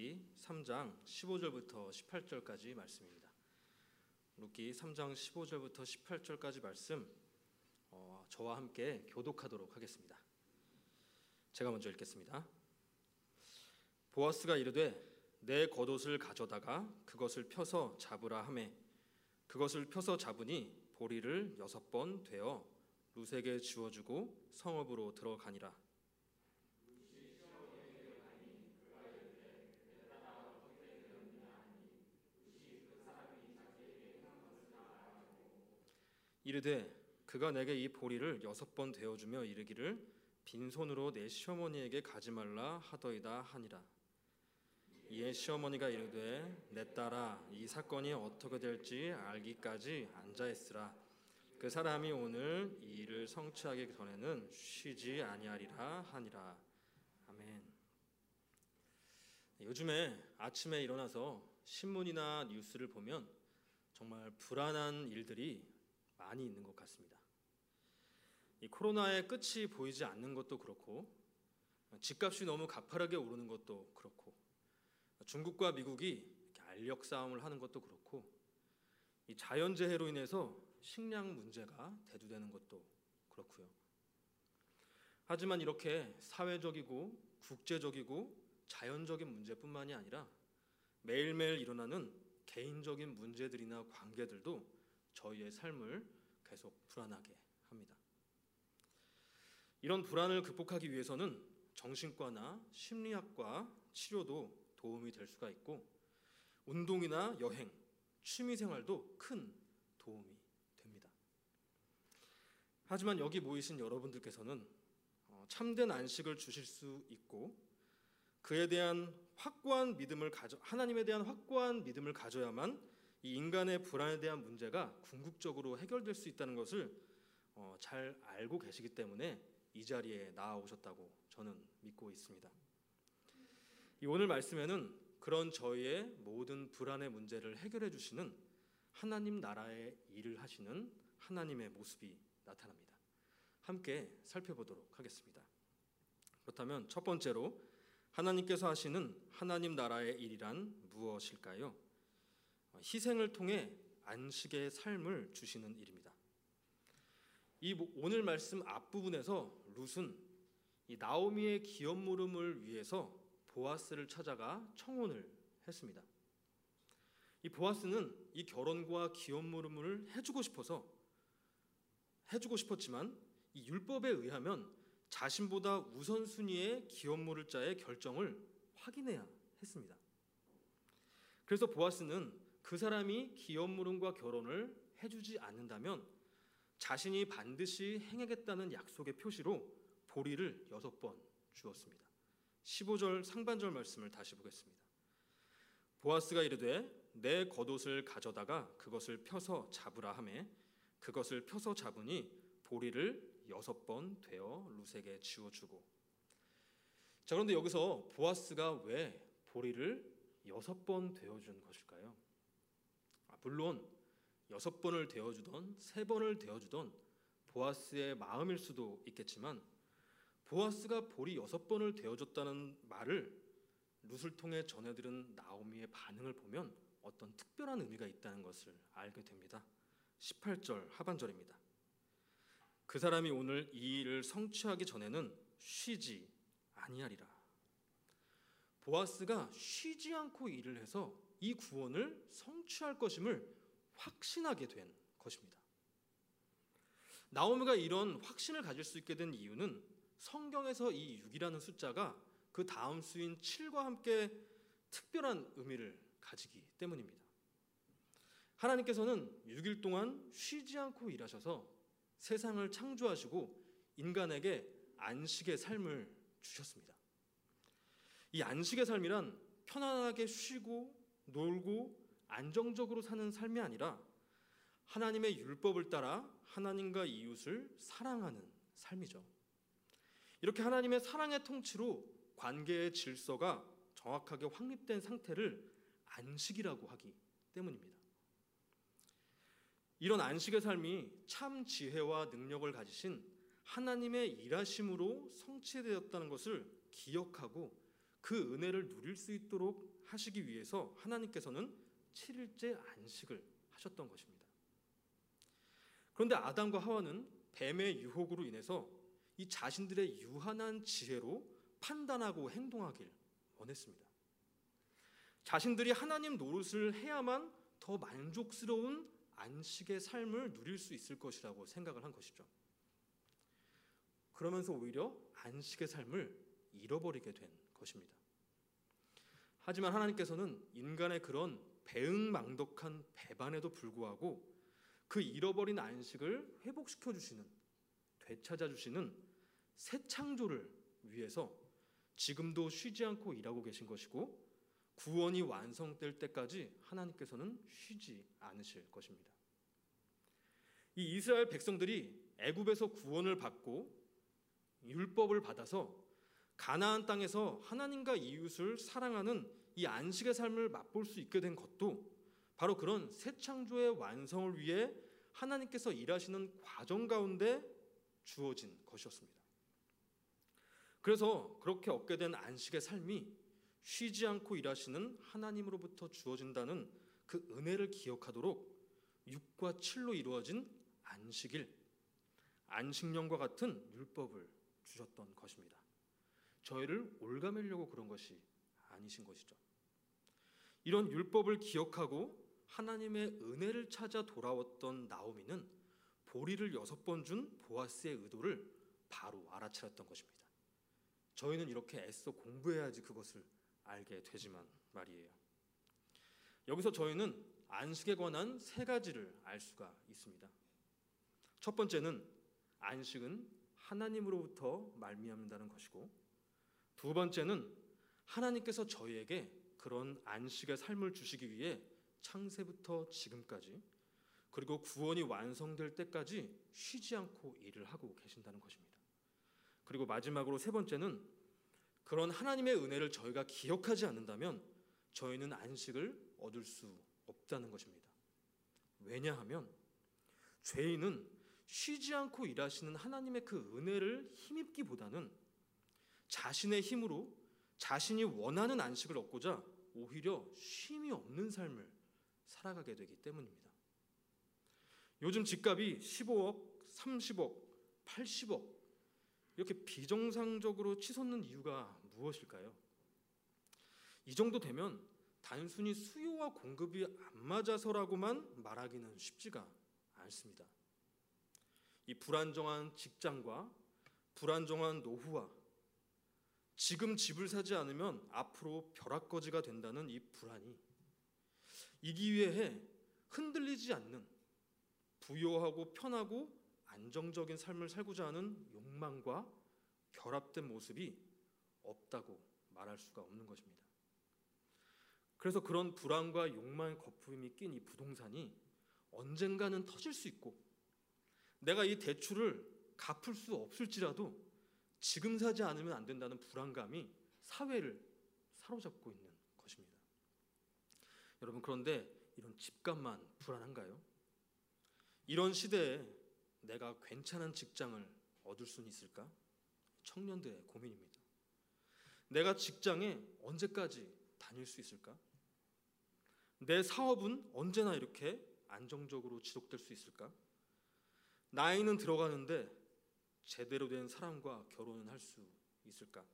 룻기 3장 15절부터 18절까지 말씀입니다. 룻기 3장 15절부터 18절까지 말씀 저와 함께 교독하도록 하겠습니다. 제가 먼저 읽겠습니다. 보아스가 이르되 내 겉옷을 가져다가 그것을 펴서 잡으라 하매 그것을 펴서 잡으니 보리를 6번 되어 룻에게 주어주고 성읍으로 들어가니라. 이르되 그가 내게 이 보리를 6번 되어주며 이르기를 빈손으로 내 시어머니에게 가지 말라 하더이다 하니라. 이에 시어머니가 이르되 내 딸아 이 사건이 어떻게 될지 알기까지 앉아있으라. 그 사람이 오늘 이 일을 성취하기 전에는 쉬지 아니하리라 하니라. 아멘. 요즘에 아침에 일어나서 신문이나 뉴스를 보면 정말 불안한 일들이 많이 있는 것 같습니다. 이 코로나의 끝이 보이지 않는 것도 그렇고 집값이 너무 가파르게 오르는 것도 그렇고 중국과 미국이 이렇게 알력 싸움을 하는 것도 그렇고 이 자연재해로 인해서 식량 문제가 대두되는 것도 그렇고요. 하지만 이렇게 사회적이고 국제적이고 자연적인 문제뿐만이 아니라 매일매일 일어나는 개인적인 문제들이나 관계들도 저희의 삶을 계속 불안하게 합니다. 이런 불안을 극복하기 위해서는 정신과나 심리학과 치료도 도움이 될 수가 있고 운동이나 여행, 취미생활도 큰 도움이 됩니다. 하지만 여기 모이신 여러분들께서는 참된 안식을 주실 수 있고 그에 대한 하나님에 대한 확고한 믿음을 가져야만 이 인간의 불안에 대한 문제가 궁극적으로 해결될 수 있다는 것을 잘 알고 계시기 때문에 이 자리에 나아오셨다고 저는 믿고 있습니다. 이 오늘 말씀에는 그런 저희의 모든 불안의 문제를 해결해 주시는 하나님 나라의 일을 하시는 하나님의 모습이 나타납니다. 함께 살펴보도록 하겠습니다. 그렇다면 첫 번째로 하나님께서 하시는 하나님 나라의 일이란 무엇일까요? 희생을 통해 안식의 삶을 주시는 일입니다. 이 오늘 말씀 앞부분에서 룻은 이 나오미의 기업 물음을 위해서 보아스를 찾아가 청혼을 했습니다. 이 보아스는 이 결혼과 기업 물음을 해주고 싶었지만 이 율법에 의하면 자신보다 우선순위의 기업 물을 자의 결정을 확인해야 했습니다. 그래서 보아스는 그 사람이 기업 물음과 결혼을 해주지 않는다면 자신이 반드시 행하겠다는 약속의 표시로 보리를 6번 주었습니다. 15절 상반절 말씀을 다시 보겠습니다. 보아스가 이르되 내 겉옷을 가져다가 그것을 펴서 잡으라 하며 그것을 펴서 잡으니 보리를 6번 되어 룻에게 지워주고. 자, 그런데 여기서 보아스가 왜 보리를 6번 되어준 것일까요? 물론 6번을 되어주던 3번을 되어주던 보아스의 마음일 수도 있겠지만 보아스가 보리 6번을 되어줬다는 말을 룻을 통해 전해들은 나오미의 반응을 보면 어떤 특별한 의미가 있다는 것을 알게 됩니다. 18절 하반절입니다. 그 사람이 오늘 이 일을 성취하기 전에는 쉬지 아니하리라. 보아스가 쉬지 않고 일을 해서 이 구원을 성취할 것임을 확신하게 된 것입니다. 나오미가 이런 확신을 가질 수 있게 된 이유는 성경에서 이 6이라는 숫자가 그 다음 수인 7과 함께 특별한 의미를 가지기 때문입니다. 하나님께서는 6일 동안 쉬지 않고 일하셔서 세상을 창조하시고 인간에게 안식의 삶을 주셨습니다. 이 안식의 삶이란 편안하게 쉬고 놀고 안정적으로 사는 삶이 아니라 하나님의 율법을 따라 하나님과 이웃을 사랑하는 삶이죠. 이렇게 하나님의 사랑의 통치로 관계의 질서가 정확하게 확립된 상태를 안식이라고 하기 때문입니다. 이런 안식의 삶이 참 지혜와 능력을 가지신 하나님의 일하심으로 성취되었다는 것을 기억하고 그 은혜를 누릴 수 있도록 하시기 위해서 하나님께서는 7일째 안식을 하셨던 것입니다. 그런데 아담과 하와는 뱀의 유혹으로 인해서 이 자신들의 유한한 지혜로 판단하고 행동하길 원했습니다. 자신들이 하나님 노릇을 해야만 더 만족스러운 안식의 삶을 누릴 수 있을 것이라고 생각을 한 것이죠. 그러면서 오히려 안식의 삶을 잃어버리게 된 것입니다. 하지만 하나님께서는 인간의 그런 배은망덕한 배반에도 불구하고 그 잃어버린 안식을 회복시켜 주시는, 되찾아 주시는 새 창조를 위해서 지금도 쉬지 않고 일하고 계신 것이고, 구원이 완성될 때까지 하나님께서는 쉬지 않으실 것입니다. 이 이스라엘 백성들이 애굽에서 구원을 받고 율법을 받아서 가나안 땅에서 하나님과 이웃을 사랑하는 이 안식의 삶을 맛볼 수 있게 된 것도 바로 그런 새 창조의 완성을 위해 하나님께서 일하시는 과정 가운데 주어진 것이었습니다. 그래서 그렇게 얻게 된 안식의 삶이 쉬지 않고 일하시는 하나님으로부터 주어진다는 그 은혜를 기억하도록 6과 7로 이루어진 안식일, 안식년과 같은 율법을 주셨던 것입니다. 저희를 올가매려고 그런 것이 아니신 것이죠. 이런 율법을 기억하고 하나님의 은혜를 찾아 돌아왔던 나오미는 보리를 6번 준 보아스의 의도를 바로 알아차렸던 것입니다. 저희는 이렇게 애써 공부해야지 그것을 알게 되지만 말이에요. 여기서 저희는 안식에 관한 세 가지를 알 수가 있습니다. 첫 번째는 안식은 하나님으로부터 말미암는다는 것이고, 두 번째는 하나님께서 저희에게 그런 안식의 삶을 주시기 위해 창세부터 지금까지, 그리고 구원이 완성될 때까지 쉬지 않고 일을 하고 계신다는 것입니다. 그리고 마지막으로 세 번째는 그런 하나님의 은혜를 저희가 기억하지 않는다면 저희는 안식을 얻을 수 없다는 것입니다. 왜냐하면 죄인은 쉬지 않고 일하시는 하나님의 그 은혜를 힘입기보다는 자신의 힘으로 자신이 원하는 안식을 얻고자 오히려 쉼이 없는 삶을 살아가게 되기 때문입니다. 요즘 집값이 15억, 30억, 80억 이렇게 비정상적으로 치솟는 이유가 무엇일까요? 이 정도 되면 단순히 수요와 공급이 안 맞아서라고만 말하기는 쉽지가 않습니다. 이 불안정한 직장과 불안정한 노후와 지금 집을 사지 않으면 앞으로 벼락거지가 된다는 이 불안이 이기 위해 흔들리지 않는 부요하고 편하고 안정적인 삶을 살고자 하는 욕망과 결합된 모습이 없다고 말할 수가 없는 것입니다. 그래서 그런 불안과 욕망의 거품이 낀 이 부동산이 언젠가는 터질 수 있고, 내가 이 대출을 갚을 수 없을지라도 지금 사지 않으면 안 된다는 불안감이 사회를 사로잡고 있는 것입니다. 여러분, 그런데 이런 집값만 불안한가요? 이런 시대에 내가 괜찮은 직장을 얻을 수는 있을까? 청년들의 고민입니다. 내가 직장에 언제까지 다닐 수 있을까? 내 사업은 언제나 이렇게 안정적으로 지속될 수 있을까? 나이는 들어가는데 제대로 된 사람과 결혼은 할 수 있을까?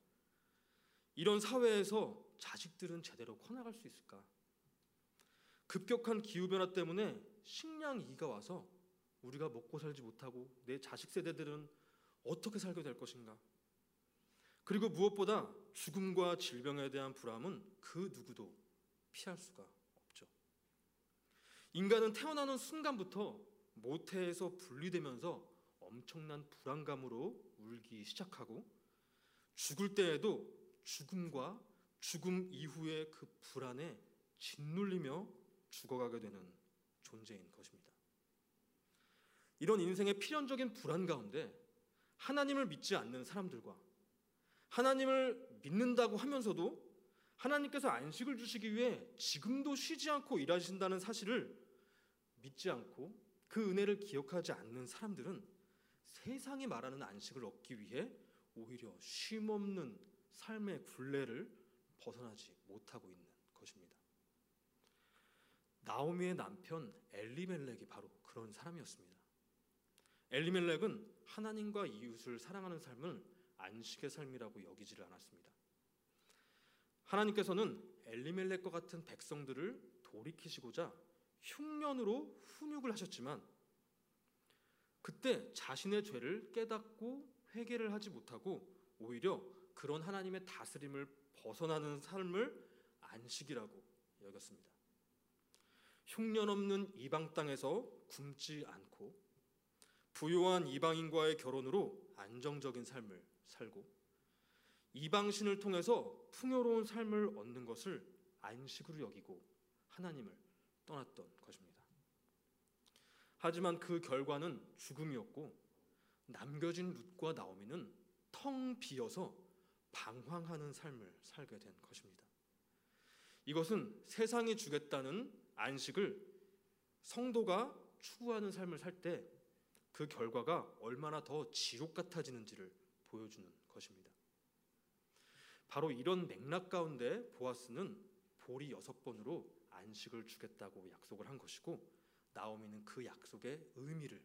이런 사회에서 자식들은 제대로 커나갈 수 있을까? 급격한 기후변화 때문에 식량위기가 와서 우리가 먹고 살지 못하고 내 자식 세대들은 어떻게 살게 될 것인가? 그리고 무엇보다 죽음과 질병에 대한 불안은 그 누구도 피할 수가 없죠. 인간은 태어나는 순간부터 모태에서 분리되면서 엄청난 불안감으로 울기 시작하고, 죽을 때에도 죽음과 죽음 이후의 그 불안에 짓눌리며 죽어가게 되는 존재인 것입니다. 이런 인생의 필연적인 불안 가운데 하나님을 믿지 않는 사람들과 하나님을 믿는다고 하면서도 하나님께서 안식을 주시기 위해 지금도 쉬지 않고 일하신다는 사실을 믿지 않고 그 은혜를 기억하지 않는 사람들은 세상이 말하는 안식을 얻기 위해 오히려 쉼없는 삶의 굴레를 벗어나지 못하고 있는 것입니다. 나오미의 남편 엘리멜렉이 바로 그런 사람이었습니다. 엘리멜렉은 하나님과 이웃을 사랑하는 삶을 안식의 삶이라고 여기지를 않았습니다. 하나님께서는 엘리멜렉과 같은 백성들을 돌이키시고자 흉년으로 훈육을 하셨지만, 그때 자신의 죄를 깨닫고 회개를 하지 못하고 오히려 그런 하나님의 다스림을 벗어나는 삶을 안식이라고 여겼습니다. 흉년 없는 이방 땅에서 굶지 않고 부요한 이방인과의 결혼으로 안정적인 삶을 살고 이방신을 통해서 풍요로운 삶을 얻는 것을 안식으로 여기고 하나님을 떠났던 것입니다. 하지만 그 결과는 죽음이었고, 남겨진 룻과 나오미는 텅 비어서 방황하는 삶을 살게 된 것입니다. 이것은 세상이 주겠다는 안식을 성도가 추구하는 삶을 살 때 그 결과가 얼마나 더 지옥 같아지는지를 보여주는 것입니다. 바로 이런 맥락 가운데 보아스는 보리 6번으로 안식을 주겠다고 약속을 한 것이고, 나오미는 그 약속의 의미를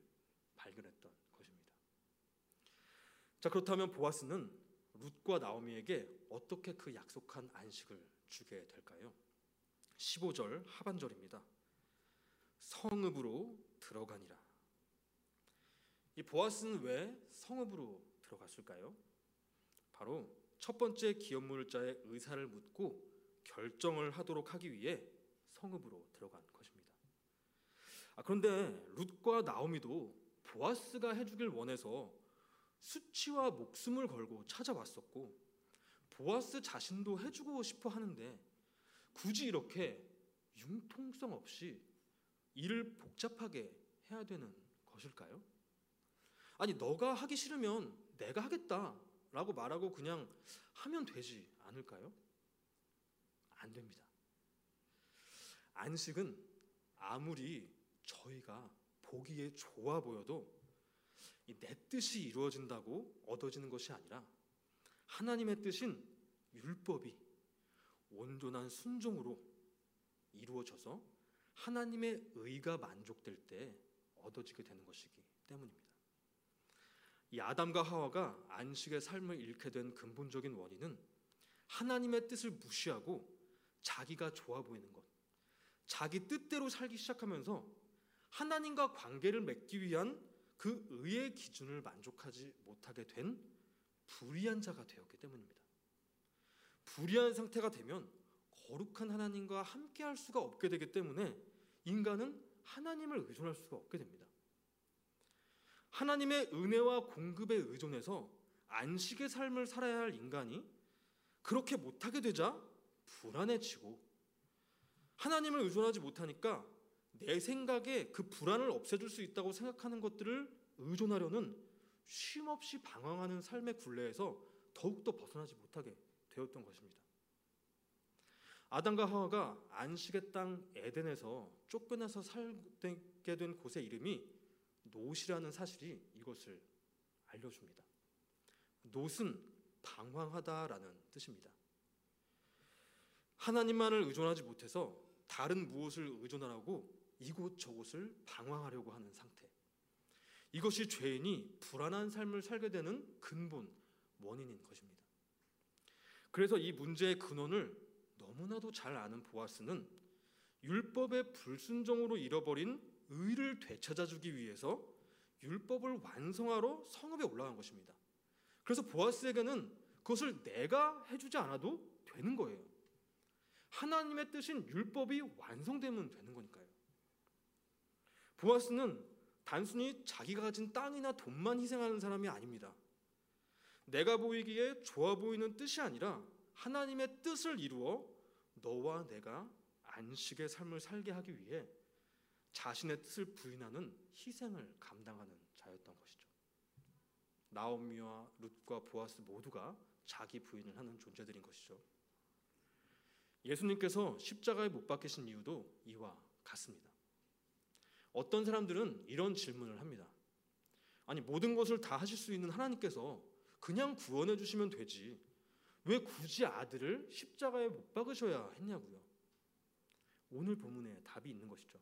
발견했던 것입니다. 자, 그렇다면 보아스는 룻과 나오미에게 어떻게 그 약속한 안식을 주게 될까요? 15절 하반절입니다. 성읍으로 들어가니라. 이 보아스는 왜 성읍으로 들어갔을까요? 바로 첫 번째 기업물자의 의사를 묻고 결정을 하도록 하기 위해 성읍으로 들어간 것입니다. 그런데 룻과 나오미도 보아스가 해주길 원해서 수치와 목숨을 걸고 찾아왔었고, 보아스 자신도 해주고 싶어 하는데 굳이 이렇게 융통성 없이 일을 복잡하게 해야 되는 것일까요? 아니, 너가 하기 싫으면 내가 하겠다라고 말하고 그냥 하면 되지 않을까요? 안 됩니다. 안식은 아무리 저희가 보기에 좋아 보여도 내 뜻이 이루어진다고 얻어지는 것이 아니라 하나님의 뜻인 율법이 온전한 순종으로 이루어져서 하나님의 의가 만족될 때 얻어지게 되는 것이기 때문입니다. 이 아담과 하와가 안식의 삶을 잃게 된 근본적인 원인은 하나님의 뜻을 무시하고 자기가 좋아 보이는 것, 자기 뜻대로 살기 시작하면서 하나님과 관계를 맺기 위한 그 의의 기준을 만족하지 못하게 된 불의한 자가 되었기 때문입니다. 불의한 상태가 되면 거룩한 하나님과 함께할 수가 없게 되기 때문에 인간은 하나님을 의존할 수가 없게 됩니다. 하나님의 은혜와 공급에 의존해서 안식의 삶을 살아야 할 인간이 그렇게 못하게 되자 불안해지고, 하나님을 의존하지 못하니까 내 생각에 그 불안을 없애줄 수 있다고 생각하는 것들을 의존하려는 쉼없이 방황하는 삶의 굴레에서 더욱더 벗어나지 못하게 되었던 것입니다. 아담과 하와가 안식의 땅 에덴에서 쫓겨나서 살게 된 곳의 이름이 놋이라는 사실이 이것을 알려줍니다. 놋은 방황하다라는 뜻입니다. 하나님만을 의존하지 못해서 다른 무엇을 의존하라고 이곳 저곳을 방황하려고 하는 상태, 이것이 죄인이 불안한 삶을 살게 되는 근본 원인인 것입니다. 그래서 이 문제의 근원을 너무나도 잘 아는 보아스는 율법의 불순종으로 잃어버린 의를 되찾아주기 위해서 율법을 완성하러 성읍에 올라간 것입니다. 그래서 보아스에게는 그것을 내가 해주지 않아도 되는 거예요. 하나님의 뜻인 율법이 완성되면 되는 거니까요. 보아스는 단순히 자기가 가진 땅이나 돈만 희생하는 사람이 아닙니다. 내가 보이기에 좋아 보이는 뜻이 아니라 하나님의 뜻을 이루어 너와 내가 안식의 삶을 살게 하기 위해 자신의 뜻을 부인하는 희생을 감당하는 자였던 것이죠. 나오미와 룻과 보아스 모두가 자기 부인을 하는 존재들인 것이죠. 예수님께서 십자가에 못 박히신 이유도 이와 같습니다. 어떤 사람들은 이런 질문을 합니다. 아니, 모든 것을 다 하실 수 있는 하나님께서 그냥 구원해 주시면 되지, 왜 굳이 아들을 십자가에 못 박으셔야 했냐고요. 오늘 본문에 답이 있는 것이죠.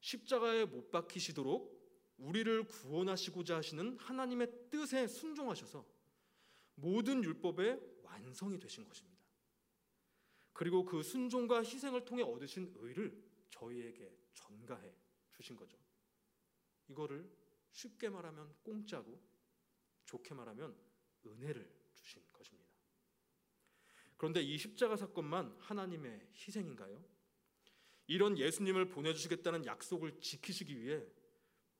십자가에 못 박히시도록 우리를 구원하시고자 하시는 하나님의 뜻에 순종하셔서 모든 율법의 완성이 되신 것입니다. 그리고 그 순종과 희생을 통해 얻으신 의를 저희에게 전가해 주신 거죠. 이거를 쉽게 말하면 공짜고 좋게 말하면 은혜를 주신 것입니다. 그런데 이 십자가 사건만 하나님의 희생인가요? 이런 예수님을 보내주시겠다는 약속을 지키시기 위해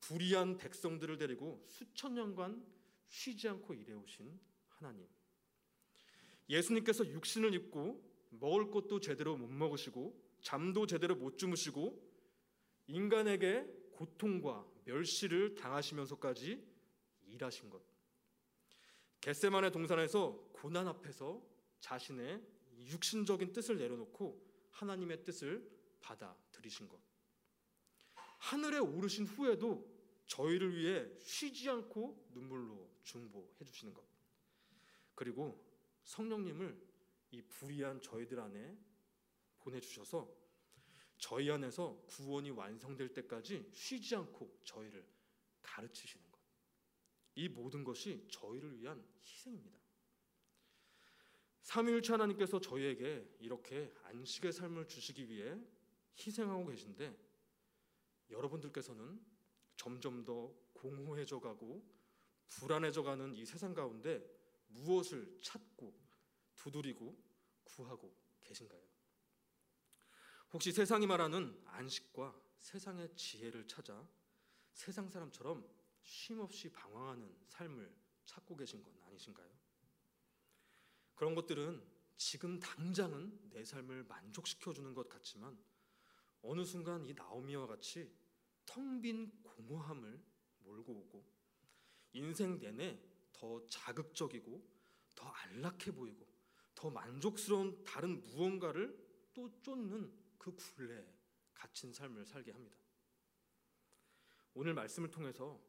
불의한 백성들을 데리고 수천 년간 쉬지 않고 일해오신 하나님, 예수님께서 육신을 입고 먹을 것도 제대로 못 먹으시고 잠도 제대로 못 주무시고 인간에게 고통과 멸시를 당하시면서까지 일하신 것, 겟세마네 동산에서 고난 앞에서 자신의 육신적인 뜻을 내려놓고 하나님의 뜻을 받아들이신 것, 하늘에 오르신 후에도 저희를 위해 쉬지 않고 눈물로 중보해 주시는 것, 그리고 성령님을 이 불의한 저희들 안에 보내주셔서 저희 안에서 구원이 완성될 때까지 쉬지 않고 저희를 가르치시는 것, 이 모든 것이 저희를 위한 희생입니다. 삼위일체 하나님께서 저희에게 이렇게 안식의 삶을 주시기 위해 희생하고 계신데, 여러분들께서는 점점 더 공허해져가고 불안해져가는 이 세상 가운데 무엇을 찾고 두드리고 구하고 계신가요? 혹시 세상이 말하는 안식과 세상의 지혜를 찾아 세상 사람처럼 쉼없이 방황하는 삶을 찾고 계신 건 아니신가요? 그런 것들은 지금 당장은 내 삶을 만족시켜주는 것 같지만 어느 순간 이 나오미와 같이 텅 빈 공허함을 몰고 오고 인생 내내 더 자극적이고 더 안락해 보이고 더 만족스러운 다른 무언가를 또 쫓는 그 굴레에 갇힌 삶을 살게 합니다. 오늘 말씀을 통해서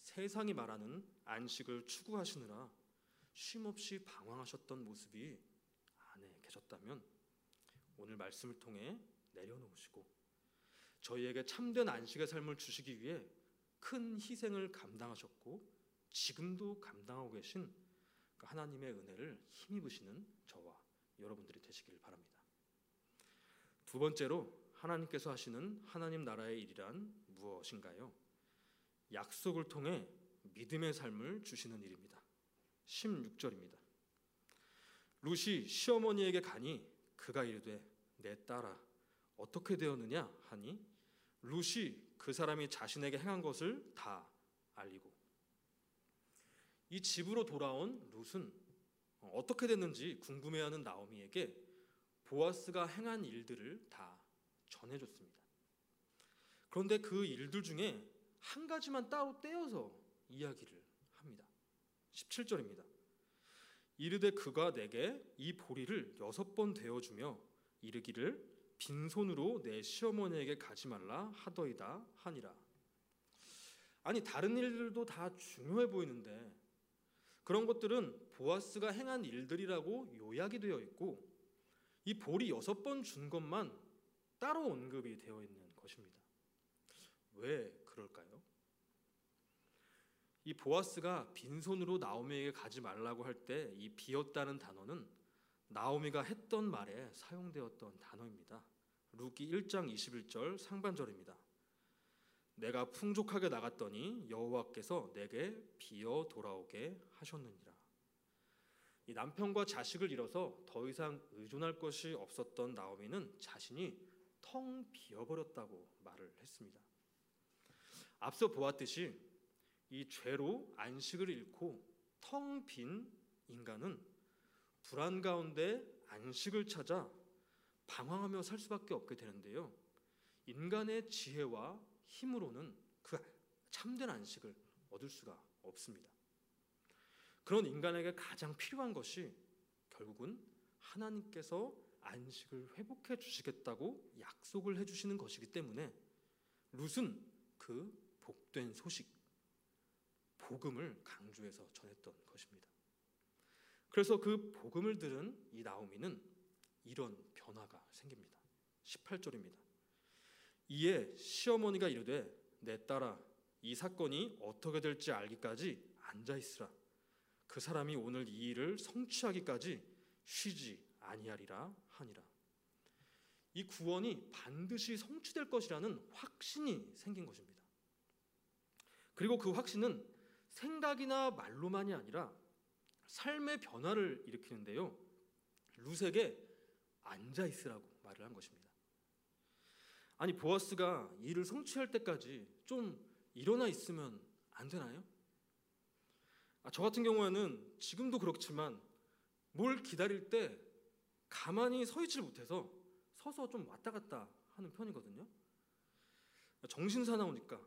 세상이 말하는 안식을 추구하시느라 쉼없이 방황하셨던 모습이 안에 계셨다면 오늘 말씀을 통해 내려놓으시고 저희에게 참된 안식의 삶을 주시기 위해 큰 희생을 감당하셨고 지금도 감당하고 계신 하나님의 은혜를 힘입으시는 저와 여러분들이 되시길 바랍니다. 두 번째로 하나님께서 하시는 하나님 나라의 일이란 무엇인가요? 약속을 통해 믿음의 삶을 주시는 일입니다. 16절입니다. 룻이 시어머니에게 가니 그가 이르되 내 딸아 어떻게 되었느냐 하니 룻이 그 사람이 자신에게 행한 것을 다 알리고. 이 집으로 돌아온 룻은 어떻게 됐는지 궁금해하는 나오미에게 보아스가 행한 일들을 다 전해줬습니다. 그런데 그 일들 중에 한 가지만 따로 떼어서 이야기를 합니다. 17절입니다. 이르되 그가 내게 이 보리를 6번 되어주며 이르기를 빈손으로 내 시어머니에게 가지 말라 하더이다 하니라. 아니, 다른 일들도 다 중요해 보이는데 그런 것들은 보아스가 행한 일들이라고 요약이 되어 있고 이 볼이 6번 준 것만 따로 언급이 되어 있는 것입니다. 왜 그럴까요? 이 보아스가 빈손으로 나오미에게 가지 말라고 할 때 이 비었다는 단어는 나오미가 했던 말에 사용되었던 단어입니다. 룻기 1장 21절 상반절입니다. 내가 풍족하게 나갔더니 여호와께서 내게 비어 돌아오게 하셨느니라. 이 남편과 자식을 잃어서 더 이상 의존할 것이 없었던 나오미는 자신이 텅 비어버렸다고 말을 했습니다. 앞서 보았듯이 이 죄로 안식을 잃고 텅 빈 인간은 불안 가운데 안식을 찾아 방황하며 살 수밖에 없게 되는데요. 인간의 지혜와 힘으로는 그 참된 안식을 얻을 수가 없습니다. 그런 인간에게 가장 필요한 것이 결국은 하나님께서 안식을 회복해 주시겠다고 약속을 해주시는 것이기 때문에 룻은 그 복된 소식, 복음을 강조해서 전했던 것입니다. 그래서 그 복음을 들은 이 나오미는 이런 변화가 생깁니다. 18절입니다. 이에 시어머니가 이르되 내 딸아 이 사건이 어떻게 될지 알기까지 앉아있으라. 그 사람이 오늘 이 일을 성취하기까지 쉬지 아니하리라 하니라. 이 구원이 반드시 성취될 것이라는 확신이 생긴 것입니다. 그리고 그 확신은 생각이나 말로만이 아니라 삶의 변화를 일으키는데요, 룻에게 앉아있으라고 말을 한 것입니다. 아니, 보아스가 일을 성취할 때까지 좀 일어나 있으면 안 되나요? 저 같은 경우에는 지금도 그렇지만 뭘 기다릴 때 가만히 서 있질 못해서 서서 좀 왔다 갔다 하는 편이거든요. 정신 사나우니까,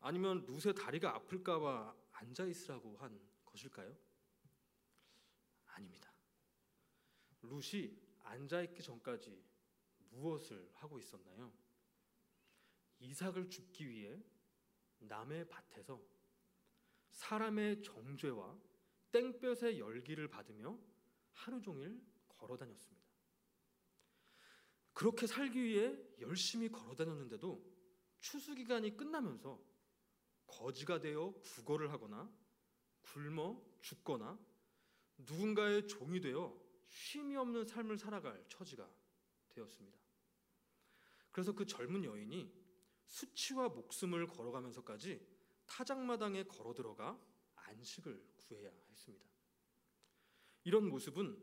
아니면 룻의 다리가 아플까 봐 앉아있으라고 한 것일까요? 아닙니다. 룻이 앉아있기 전까지 무엇을 하고 있었나요? 이삭을 줍기 위해 남의 밭에서 사람의 정죄와 땡볕의 열기를 받으며 하루 종일 걸어다녔습니다. 그렇게 살기 위해 열심히 걸어다녔는데도 추수기간이 끝나면서 거지가 되어 구걸을 하거나 굶어 죽거나 누군가의 종이 되어 쉼이 없는 삶을 살아갈 처지가 되었습니다. 그래서 그 젊은 여인이 수치와 목숨을 걸어가면서까지 타작마당에 걸어들어가 안식을 구해야 했습니다. 이런 모습은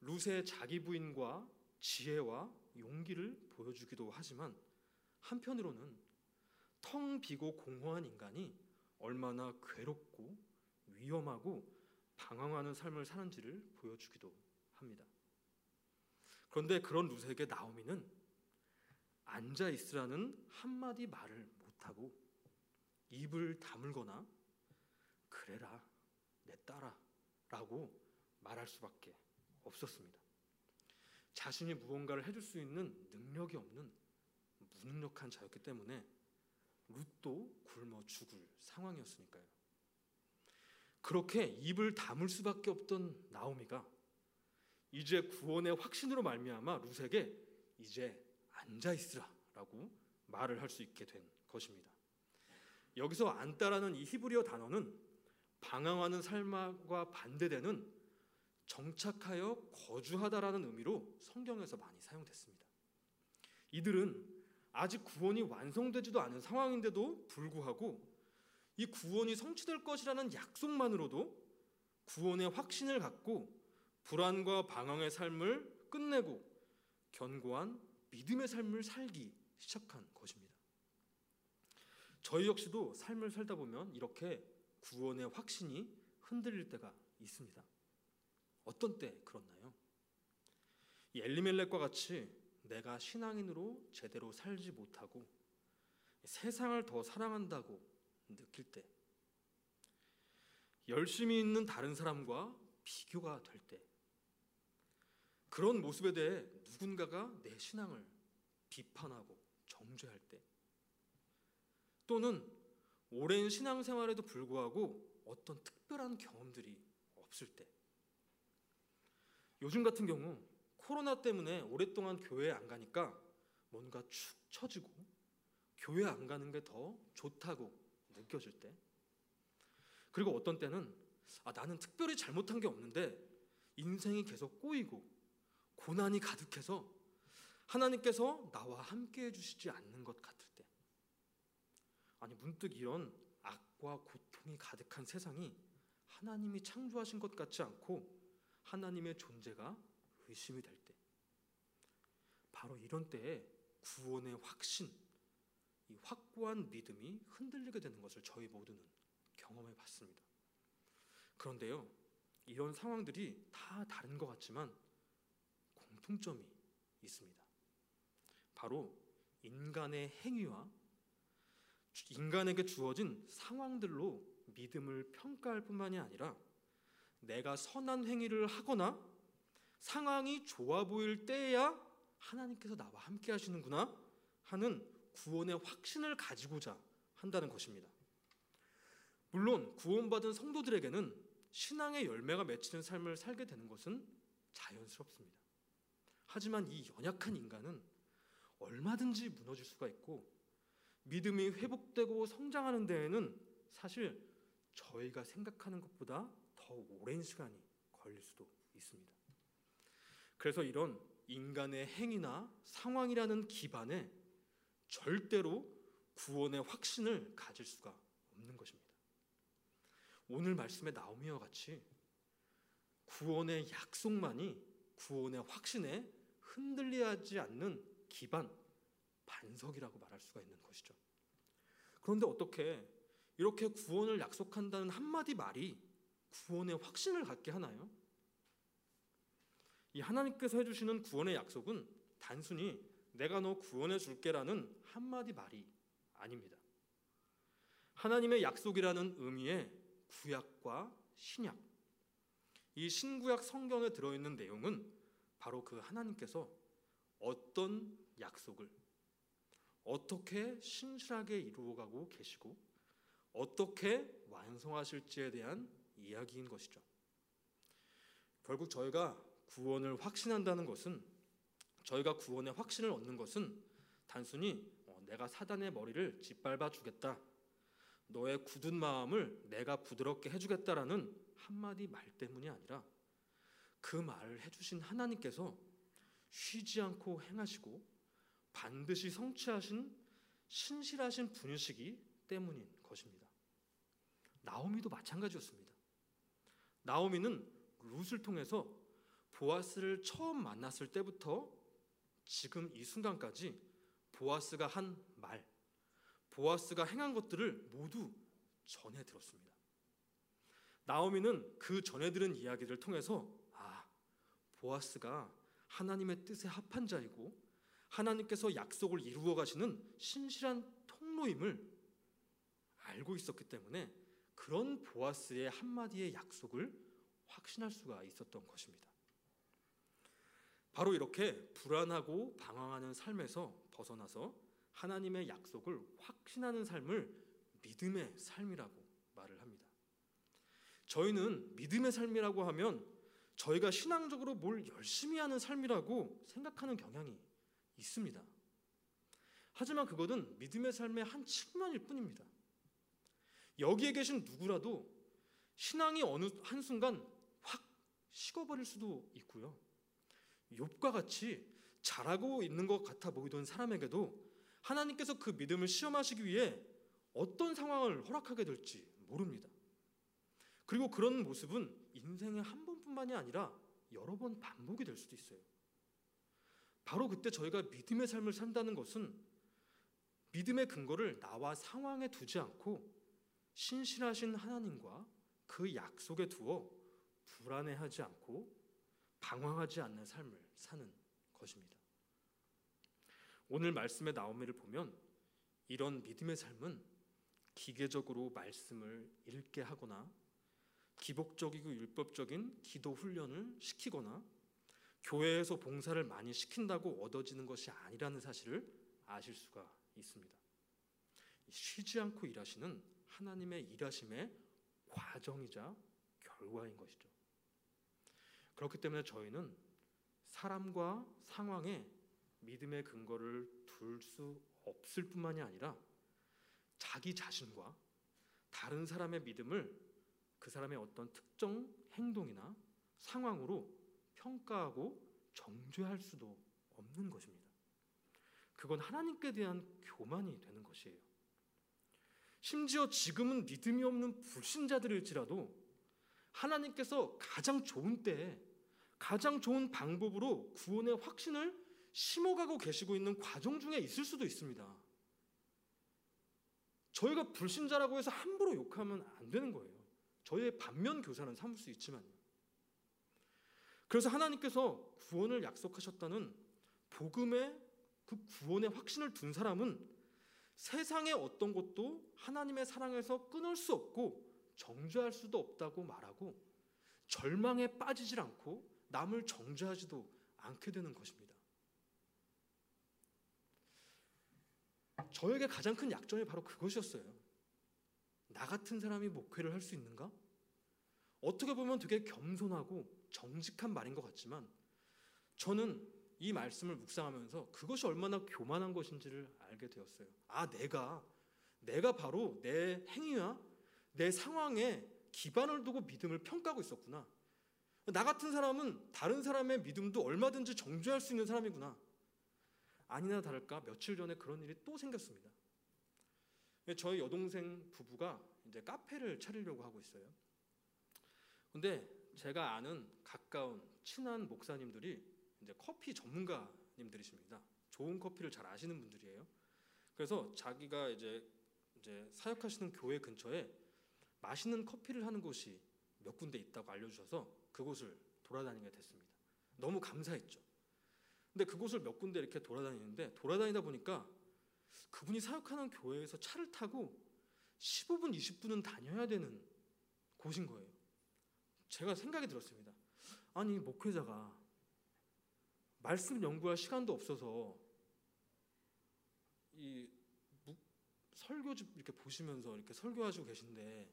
룻의 자기 부인과 지혜와 용기를 보여주기도 하지만, 한편으로는 텅 비고 공허한 인간이 얼마나 괴롭고 위험하고 방황하는 삶을 사는지를 보여주기도 합니다. 그런데 그런 룻에게 나오미는 앉아있으라는 한마디 말을 못하고 입을 다물거나 그래라 내 딸아 라고 말할 수밖에 없었습니다. 자신이 무언가를 해줄 수 있는 능력이 없는 무능력한 자였기 때문에 룻도 굶어 죽을 상황이었으니까요. 그렇게 입을 다물 수밖에 없던 나오미가 이제 구원의 확신으로 말미암아 룻에게 이제 앉아있으라 라고 말을 할 수 있게 된 것입니다. 여기서 앉다라는 이 히브리어 단어는 방황하는 삶과 반대되는 정착하여 거주하다라는 의미로 성경에서 많이 사용됐습니다. 이들은 아직 구원이 완성되지도 않은 상황인데도 불구하고 이 구원이 성취될 것이라는 약속만으로도 구원의 확신을 갖고 불안과 방황의 삶을 끝내고 견고한 믿음의 삶을 살기 시작한 것입니다. 저희 역시도 삶을 살다 보면 이렇게 구원의 확신이 흔들릴 때가 있습니다. 어떤 때 그렇나요? 엘리멜렉과 같이 내가 신앙인으로 제대로 살지 못하고 세상을 더 사랑한다고 느낄 때, 열심히 있는 다른 사람과 비교가 될 때, 그런 모습에 대해 누군가가 내 신앙을 비판하고 정죄할 때, 또는 오랜 신앙생활에도 불구하고 어떤 특별한 경험들이 없을 때. 요즘 같은 경우 코로나 때문에 오랫동안 교회에 안 가니까 뭔가 축 처지고 교회 안 가는 게 더 좋다고 느껴질 때. 그리고 어떤 때는 나는 특별히 잘못한 게 없는데 인생이 계속 꼬이고 고난이 가득해서 하나님께서 나와 함께 해주시지 않는 것 같을 때. 아니, 문득 이런 악과 고통이 가득한 세상이 하나님이 창조하신 것 같지 않고 하나님의 존재가 의심이 될 때. 바로 이런 때에 구원의 확신, 이 확고한 믿음이 흔들리게 되는 것을 저희 모두는 경험해 봤습니다. 그런데요, 이런 상황들이 다 다른 것 같지만 공통점이 있습니다. 바로 인간의 행위와 인간에게 주어진 상황들로 믿음을 평가할 뿐만이 아니라 내가 선한 행위를 하거나 상황이 좋아 보일 때에야 하나님께서 나와 함께 하시는구나 하는 구원의 확신을 가지고자 한다는 것입니다. 물론 구원받은 성도들에게는 신앙의 열매가 맺히는 삶을 살게 되는 것은 자연스럽습니다. 하지만 이 연약한 인간은 얼마든지 무너질 수가 있고, 믿음이 회복되고 성장하는 데에는 사실 저희가 생각하는 것보다 더 오랜 시간이 걸릴 수도 있습니다. 그래서 이런 인간의 행위나 상황이라는 기반에 절대로 구원의 확신을 가질 수가 없는 것입니다. 오늘 말씀에 나오미와 같이 구원의 약속만이 구원의 확신에 흔들리지 않는 기반, 반석이라고 말할 수가 있는 것이죠. 그런데 어떻게 이렇게 구원을 약속한다는 한마디 말이 구원의 확신을 갖게 하나요? 이 하나님께서 해주시는 구원의 약속은 단순히 내가 너 구원해 줄게라는 한마디 말이 아닙니다. 하나님의 약속이라는 의미의 구약과 신약, 이 신구약 성경에 들어있는 내용은 바로 그 하나님께서 어떤 약속을 어떻게 신실하게 이루어가고 계시고 어떻게 완성하실지에 대한 이야기인 것이죠. 결국 저희가 구원을 확신한다는 것은, 저희가 구원의 확신을 얻는 것은 단순히 내가 사단의 머리를 짓밟아 주겠다, 너의 굳은 마음을 내가 부드럽게 해주겠다라는 한마디 말 때문이 아니라 그 말을 해주신 하나님께서 쉬지 않고 행하시고 반드시 성취하신 신실하신 분이시기 때문인 것입니다. 나오미도 마찬가지였습니다. 나오미는 룻을 통해서 보아스를 처음 만났을 때부터 지금 이 순간까지 보아스가 한 말, 보아스가 행한 것들을 모두 전해 들었습니다. 나오미는 그 전해 들은 이야기를 통해서 보아스가 하나님의 뜻에 합한 자이고 하나님께서 약속을 이루어 가시는 신실한 통로임을 알고 있었기 때문에 그런 보아스의 한마디의 약속을 확신할 수가 있었던 것입니다. 바로 이렇게 불안하고 방황하는 삶에서 벗어나서 하나님의 약속을 확신하는 삶을 믿음의 삶이라고 말을 합니다. 저희는 믿음의 삶이라고 하면 저희가 신앙적으로 뭘 열심히 하는 삶이라고 생각하는 경향이 있습니다. 하지만 그것은 믿음의 삶의 한 측면일 뿐입니다. 여기에 계신 누구라도 신앙이 어느 한순간 확 식어버릴 수도 있고요, 욥과 같이 잘하고 있는 것 같아 보이던 사람에게도 하나님께서 그 믿음을 시험하시기 위해 어떤 상황을 허락하게 될지 모릅니다. 그리고 그런 모습은 인생에 한 번뿐만이 아니라 여러 번 반복이 될 수도 있어요. 바로 그때 저희가 믿음의 삶을 산다는 것은 믿음의 근거를 나와 상황에 두지 않고 신실하신 하나님과 그 약속에 두어 불안해하지 않고 방황하지 않는 삶을 사는 것입니다. 오늘 말씀의 나오미를 보면 이런 믿음의 삶은 기계적으로 말씀을 읽게 하거나 기복적이고 율법적인 기도 훈련을 시키거나 교회에서 봉사를 많이 시킨다고 얻어지는 것이 아니라는 사실을 아실 수가 있습니다. 쉬지 않고 일하시는 하나님의 일하심의 과정이자 결과인 것이죠. 그렇기 때문에 저희는 사람과 상황에 믿음의 근거를 둘 수 없을 뿐만이 아니라 자기 자신과 다른 사람의 믿음을 그 사람의 어떤 특정 행동이나 상황으로 평가하고 정죄할 수도 없는 것입니다. 그건 하나님께 대한 교만이 되는 것이에요. 심지어 지금은 믿음이 없는 불신자들일지라도 하나님께서 가장 좋은 때에 가장 좋은 방법으로 구원의 확신을 심어가고 계시고 있는 과정 중에 있을 수도 있습니다. 저희가 불신자라고 해서 함부로 욕하면 안 되는 거예요. 저희의 반면 교사는 삼을 수 있지만요. 그래서 하나님께서 구원을 약속하셨다는 복음의 그 구원의 확신을 둔 사람은 세상의 어떤 것도 하나님의 사랑에서 끊을 수 없고 정죄할 수도 없다고 말하고 절망에 빠지질 않고 남을 정죄하지도 않게 되는 것입니다. 저에게 가장 큰 약점이 바로 그것이었어요. 나 같은 사람이 목회를 할 수 있는가? 어떻게 보면 되게 겸손하고 정직한 말인 것 같지만 저는 이 말씀을 묵상하면서 그것이 얼마나 교만한 것인지를 알게 되었어요. 아, 내가 바로 내 행위와 내 상황에 기반을 두고 믿음을 평가하고 있었구나. 나 같은 사람은 다른 사람의 믿음도 얼마든지 정죄할 수 있는 사람이구나. 아니나 다를까 며칠 전에 그런 일이 또 생겼습니다. 저희 여동생 부부가 이제 카페를 차리려고 하고 있어요. 근데 제가 아는 가까운 친한 목사님들이 이제 커피 전문가님들이십니다. 좋은 커피를 잘 아시는 분들이에요. 그래서 자기가 이제 사역하시는 교회 근처에 맛있는 커피를 하는 곳이 몇 군데 있다고 알려주셔서 그곳을 돌아다니게 됐습니다. 너무 감사했죠. 근데 그곳을 몇 군데 이렇게 돌아다니다 보니까 그분이 사역하는 교회에서 차를 타고 15분, 20분은 다녀야 되는 곳인 거예요. 제가 생각이 들었습니다. 아니, 목회자가 말씀 연구할 시간도 없어서 이 설교집 이렇게 보시면서 이렇게 설교하시고 계신데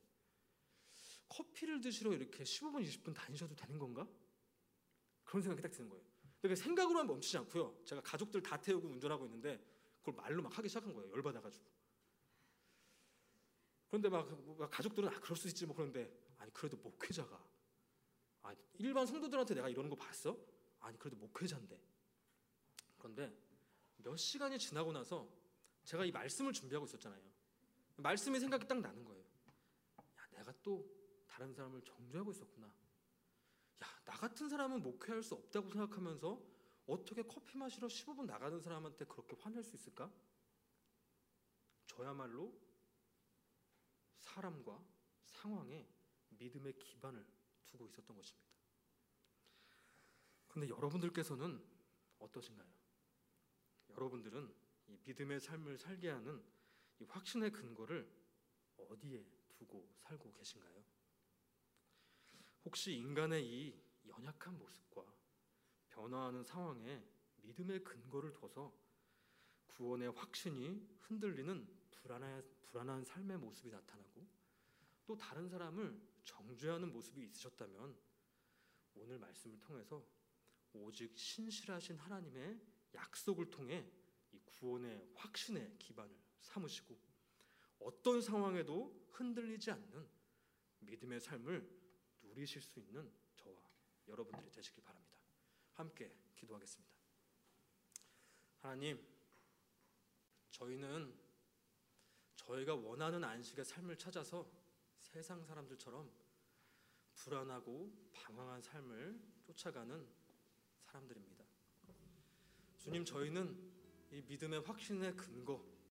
커피를 드시러 이렇게 15분, 20분 다니셔도 되는 건가? 그런 생각이 딱 드는 거예요. 그러니까 생각으로만 멈추지 않고요. 제가 가족들 다 태우고 운전하고 있는데 그걸 말로 막 하기 시작한 거예요. 열받아가지고. 그런데 막 가족들은 아, 그럴 수 있지 뭐 그런데 아니 그래도 목회자가 아, 일반 성도들한테 내가 이러는 거 봤어? 아니 그래도 목회자인데. 그런데 몇 시간이 지나고 나서 제가 이 말씀을 준비하고 있었잖아요. 말씀이 생각이 딱 나는 거예요. 야, 내가 또 다른 사람을 정죄하고 있었구나. 야, 나 같은 사람은 목회할 수 없다고 생각하면서 어떻게 커피 마시러 15분 나가는 사람한테 그렇게 화낼 수 있을까? 저야말로 사람과 상황에 믿음의 기반을 두고 있었던 것입니다. 그런데 여러분들께서는 어떠신가요? 여러분들은 이 믿음의 삶을 살게 하는 이 확신의 근거를 어디에 두고 살고 계신가요? 혹시 인간의 이 연약한 모습과 변화하는 상황에 믿음의 근거를 둬서 구원의 확신이 흔들리는 불안한 삶의 모습이 나타나고 또 다른 사람을 정죄하는 모습이 있으셨다면 오늘 말씀을 통해서 오직 신실하신 하나님의 약속을 통해 이 구원의 확신의 기반을 삼으시고 어떤 상황에도 흔들리지 않는 믿음의 삶을 누리실 수 있는 저와 여러분들이 되시길 바랍니다. 함께 기도하겠습니다. 하나님, 저희는 저희가 원하는 안식의 삶을 찾아서 세상 사람들처럼 불안하고 방황한 삶을 쫓아가는 사람들입니다. 주님, 저희는 이 믿음의 확신의 근거,